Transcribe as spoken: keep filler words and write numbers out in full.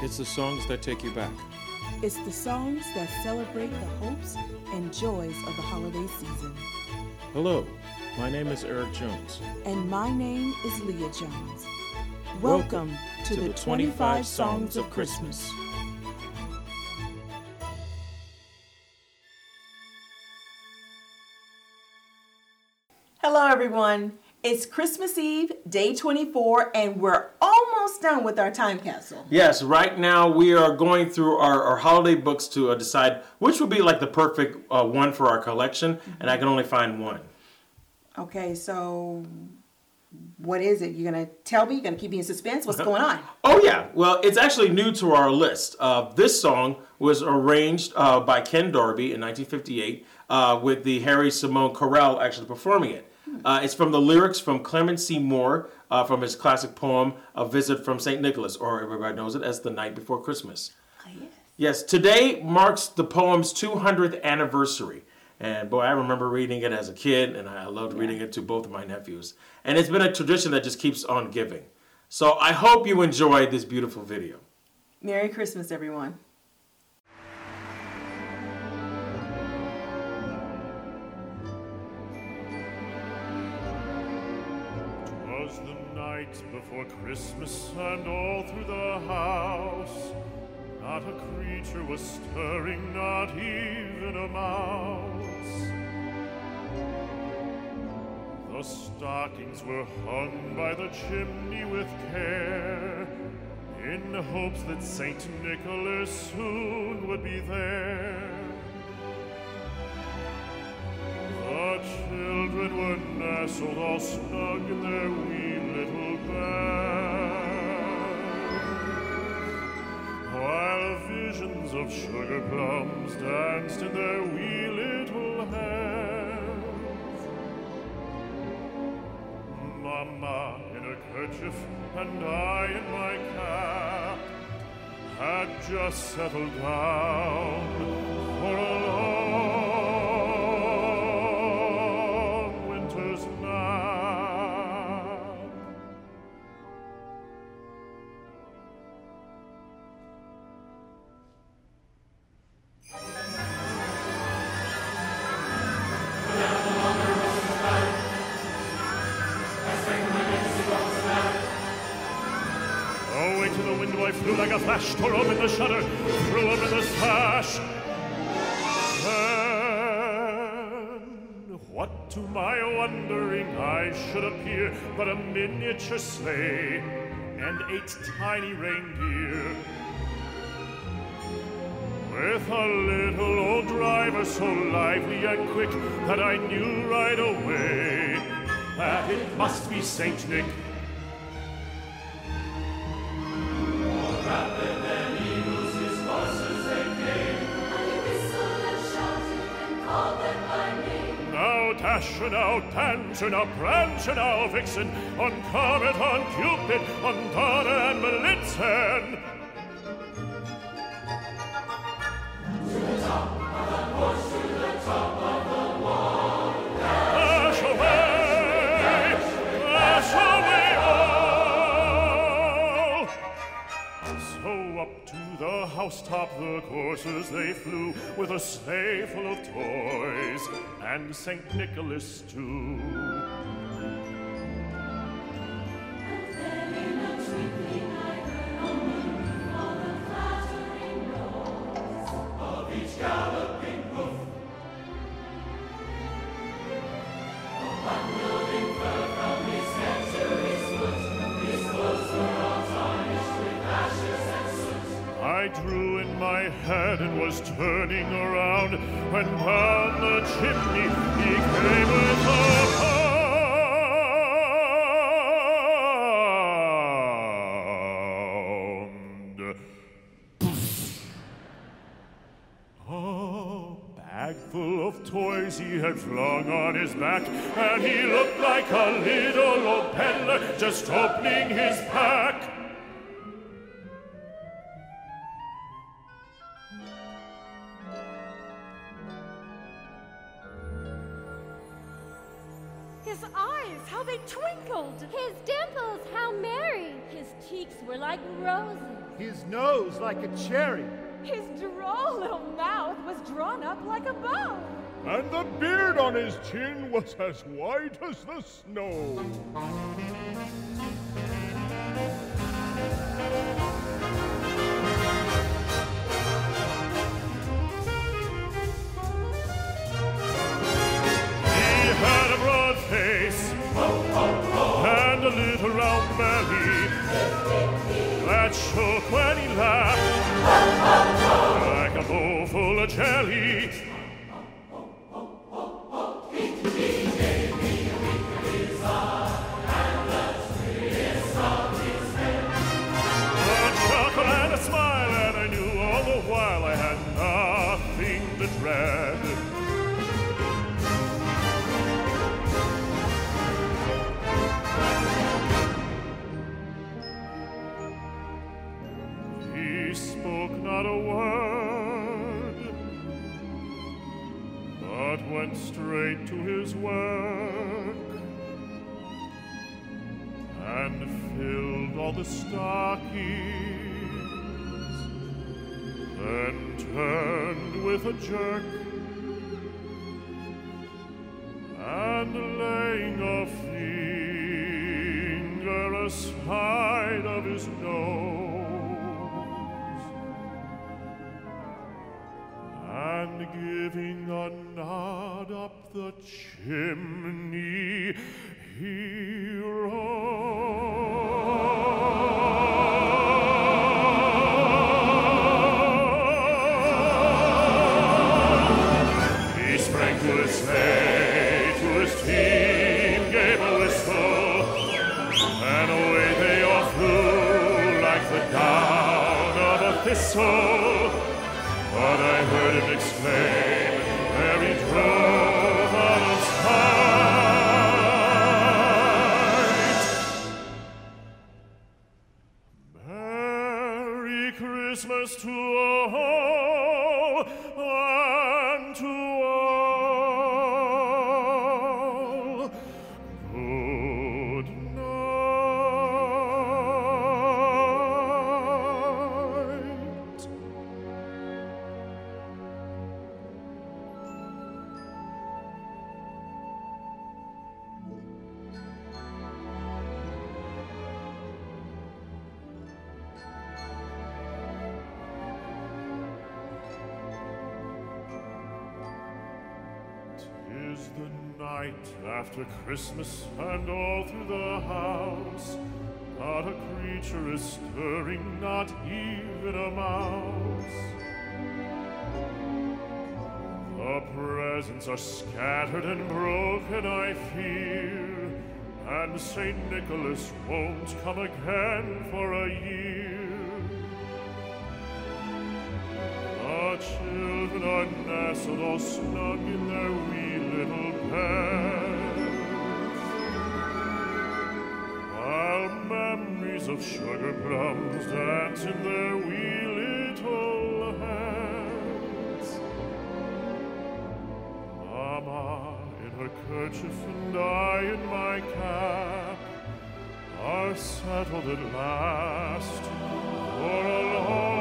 It's the songs that take you back. It's the songs that celebrate the hopes and joys of the holiday season. Hello, my name is Eric Jones. And my name is Leah Jones. Welcome, Welcome to, to the, the twenty-five Songs of Christmas. Hello everyone, it's Christmas Eve, day twenty-four, and we're almost done with our time capsule. Yes, right now we are going through our, our holiday books to uh, decide which would be like the perfect uh, one for our collection, mm-hmm. and I can only find one. Okay, so what is it? You're going to tell me? You're going to keep me in suspense? What's going on? Oh yeah, well it's actually new to our list. Uh, this song was arranged uh, by Ken Darby in nineteen fifty-eight uh, with the Harry Simeone Chorale actually performing it. Uh, it's from the lyrics from Clement C. Moore uh, from his classic poem, A Visit from Saint Nicholas, or everybody knows it as The Night Before Christmas. Oh, yes. Yes, today marks the poem's two hundredth anniversary. And boy, I remember reading it as a kid, and I loved yeah. reading it to both of my nephews. And it's been a tradition that just keeps on giving. So I hope you enjoyed this beautiful video. Merry Christmas, everyone. Before Christmas, and all through the house, not a creature was stirring, not even a mouse. The stockings were hung by the chimney with care, in hopes that Saint Nicholas soon would be there. The children were nestled all snug in their wee little beds, while visions of sugar plums danced in their wee little heads. Mama in her kerchief and I in my cap had just settled down for a long flash, tore open the shutter, threw open the sash. Then, what to my wondering eyes should appear but a miniature sleigh and eight tiny reindeer, with a little old driver so lively and quick that I knew right away that it must be Saint Nick. Dashin' out, dancin' out, prancin' out, vixen, on Comet, on Cupid, on Donner and Blitzen. To the top of the horse, to the top of the wall. Dash, dash away, dash away, dash away, dash away all. So up to the housetop the coursers they flew, with a sleigh full of toys and Saint Nicholas too. And then in a twinkling I heard a ring for the clattering noise of each galloping hoof, a bundling fur from his head to his foot, his clothes were all tarnished with ashes and I drew in my head and was turning around when down the chimney he came with a pound. A bag full of toys he had flung on his back, and he looked like a little old peddler just opening his pack. His eyes, how they twinkled! His dimples, how merry! His cheeks were like roses. his nose like a cherry. His droll little mouth was drawn up like a bow. And the beard on his chin was as white as the snow. He had a broad face, oh, oh, oh, and a little round belly that shook when he laughed, oh, oh, oh, like a bowl full of jelly. Not a word, but went straight to his work and filled all the stockings, then turned with a jerk and laying a finger aside of his nose, and giving a nod up the chimney, he roared. He sprang to his sleigh, to his team, gave a whistle, and away they all flew like the down of a thistle. But I heard him exclaim, there he drove out of sight. Merry Christmas to all, and to all, good after Christmas, and all through the house not a creature is stirring, not even a mouse. The presents are scattered and broken, I fear, and Saint Nicholas won't come again for a year. The children are nestled all snug in their wee little beds, while memories of sugar plums dance in their wee little hands. Mama in her kerchief and I in my cap are settled at last for a long